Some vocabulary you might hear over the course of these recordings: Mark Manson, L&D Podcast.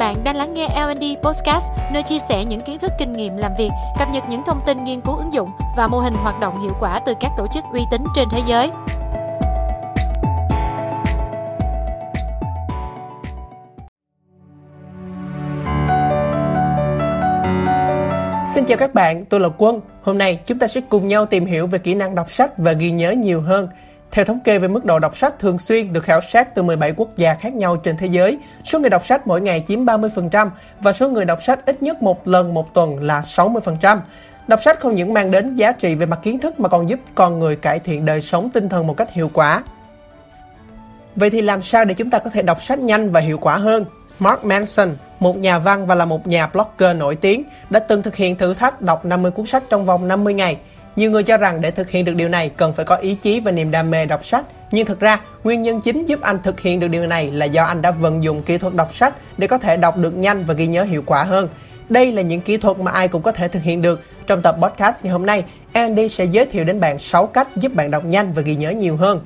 Bạn đang lắng nghe L&D Podcast, nơi chia sẻ những kiến thức kinh nghiệm làm việc, cập nhật những thông tin nghiên cứu ứng dụng và mô hình hoạt động hiệu quả từ các tổ chức uy tín trên thế giới. Xin chào các bạn, tôi là Quân. Hôm nay chúng ta sẽ cùng nhau tìm hiểu về kỹ năng đọc sách và ghi nhớ nhiều hơn. Theo thống kê về mức độ đọc sách thường xuyên được khảo sát từ 17 quốc gia khác nhau trên thế giới, số người đọc sách mỗi ngày chiếm 30% và số người đọc sách ít nhất một lần một tuần là 60%. Đọc sách không những mang đến giá trị về mặt kiến thức mà còn giúp con người cải thiện đời sống tinh thần một cách hiệu quả. Vậy thì làm sao để chúng ta có thể đọc sách nhanh và hiệu quả hơn? Mark Manson, một nhà văn và là một nhà blogger nổi tiếng, đã từng thực hiện thử thách đọc 50 cuốn sách trong vòng 50 ngày. Nhiều người cho rằng để thực hiện được điều này cần phải có ý chí và niềm đam mê đọc sách. Nhưng thực ra, nguyên nhân chính giúp anh thực hiện được điều này là do anh đã vận dụng kỹ thuật đọc sách để có thể đọc được nhanh và ghi nhớ hiệu quả hơn. Đây là những kỹ thuật mà ai cũng có thể thực hiện được. Trong tập podcast ngày hôm nay, Andy sẽ giới thiệu đến bạn 6 cách giúp bạn đọc nhanh và ghi nhớ nhiều hơn.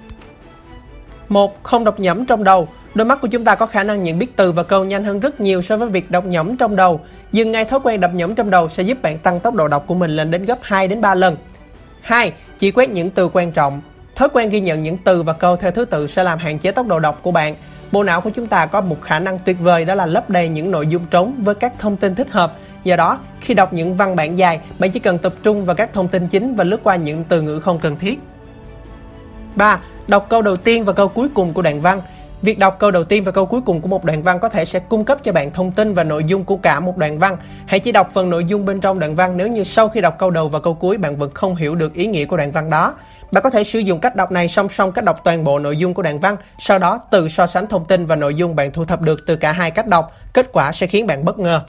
1. Không đọc nhẩm trong đầu. Đôi mắt của chúng ta có khả năng nhận biết từ và câu nhanh hơn rất nhiều so với việc đọc nhẩm trong đầu. Dừng ngay thói quen đọc nhẩm trong đầu sẽ giúp bạn tăng tốc độ đọc của mình lên đến gấp 2 đến 3 lần. 2. Chỉ quét những từ quan trọng. Thói quen ghi nhận những từ và câu theo thứ tự sẽ làm hạn chế tốc độ đọc của bạn. Bộ não của chúng ta có một khả năng tuyệt vời, đó là lấp đầy những nội dung trống với các thông tin thích hợp. Do đó, khi đọc những văn bản dài, bạn chỉ cần tập trung vào các thông tin chính và lướt qua những từ ngữ không cần thiết. 3. Đọc câu đầu tiên và câu cuối cùng của đoạn văn. Việc đọc câu đầu tiên và câu cuối cùng của một đoạn văn có thể sẽ cung cấp cho bạn thông tin và nội dung của cả một đoạn văn. Hãy chỉ đọc phần nội dung bên trong đoạn văn nếu như sau khi đọc câu đầu và câu cuối bạn vẫn không hiểu được ý nghĩa của đoạn văn đó. Bạn có thể sử dụng cách đọc này song song cách đọc toàn bộ nội dung của đoạn văn, sau đó tự so sánh thông tin và nội dung bạn thu thập được từ cả hai cách đọc. Kết quả sẽ khiến bạn bất ngờ.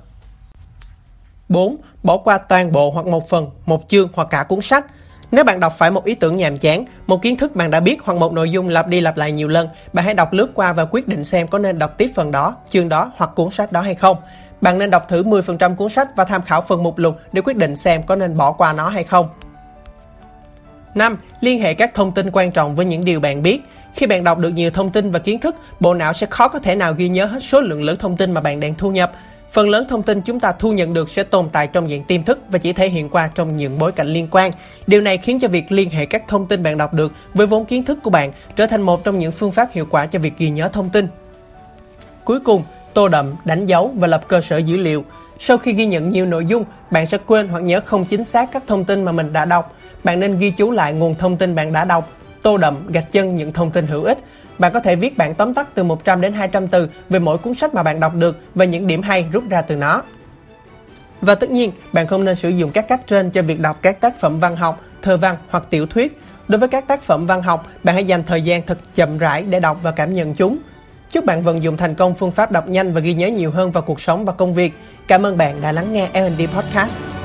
4. Bỏ qua toàn bộ hoặc một phần, một chương hoặc cả cuốn sách. Nếu bạn đọc phải một ý tưởng nhàm chán, một kiến thức bạn đã biết hoặc một nội dung lặp đi lặp lại nhiều lần, bạn hãy đọc lướt qua và quyết định xem có nên đọc tiếp phần đó, chương đó hoặc cuốn sách đó hay không. Bạn nên đọc thử 10% cuốn sách và tham khảo phần mục lục để quyết định xem có nên bỏ qua nó hay không. 5. Liên hệ các thông tin quan trọng với những điều bạn biết. Khi bạn đọc được nhiều thông tin và kiến thức, bộ não sẽ khó có thể nào ghi nhớ hết số lượng lớn thông tin mà bạn đang thu nhập. Phần lớn thông tin chúng ta thu nhận được sẽ tồn tại trong dạng tiềm thức và chỉ thể hiện qua trong những bối cảnh liên quan. Điều này khiến cho việc liên hệ các thông tin bạn đọc được với vốn kiến thức của bạn trở thành một trong những phương pháp hiệu quả cho việc ghi nhớ thông tin. Cuối cùng, tô đậm, đánh dấu và lập cơ sở dữ liệu. Sau khi ghi nhận nhiều nội dung, bạn sẽ quên hoặc nhớ không chính xác các thông tin mà mình đã đọc. Bạn nên ghi chú lại nguồn thông tin bạn đã đọc, tô đậm, gạch chân những thông tin hữu ích. Bạn có thể viết bản tóm tắt từ 100 đến 200 từ về mỗi cuốn sách mà bạn đọc được và những điểm hay rút ra từ nó. Và tất nhiên, bạn không nên sử dụng các cách trên cho việc đọc các tác phẩm văn học, thơ văn hoặc tiểu thuyết. Đối với các tác phẩm văn học, bạn hãy dành thời gian thật chậm rãi để đọc và cảm nhận chúng. Chúc bạn vận dụng thành công phương pháp đọc nhanh và ghi nhớ nhiều hơn vào cuộc sống và công việc. Cảm ơn bạn đã lắng nghe L&D Podcast.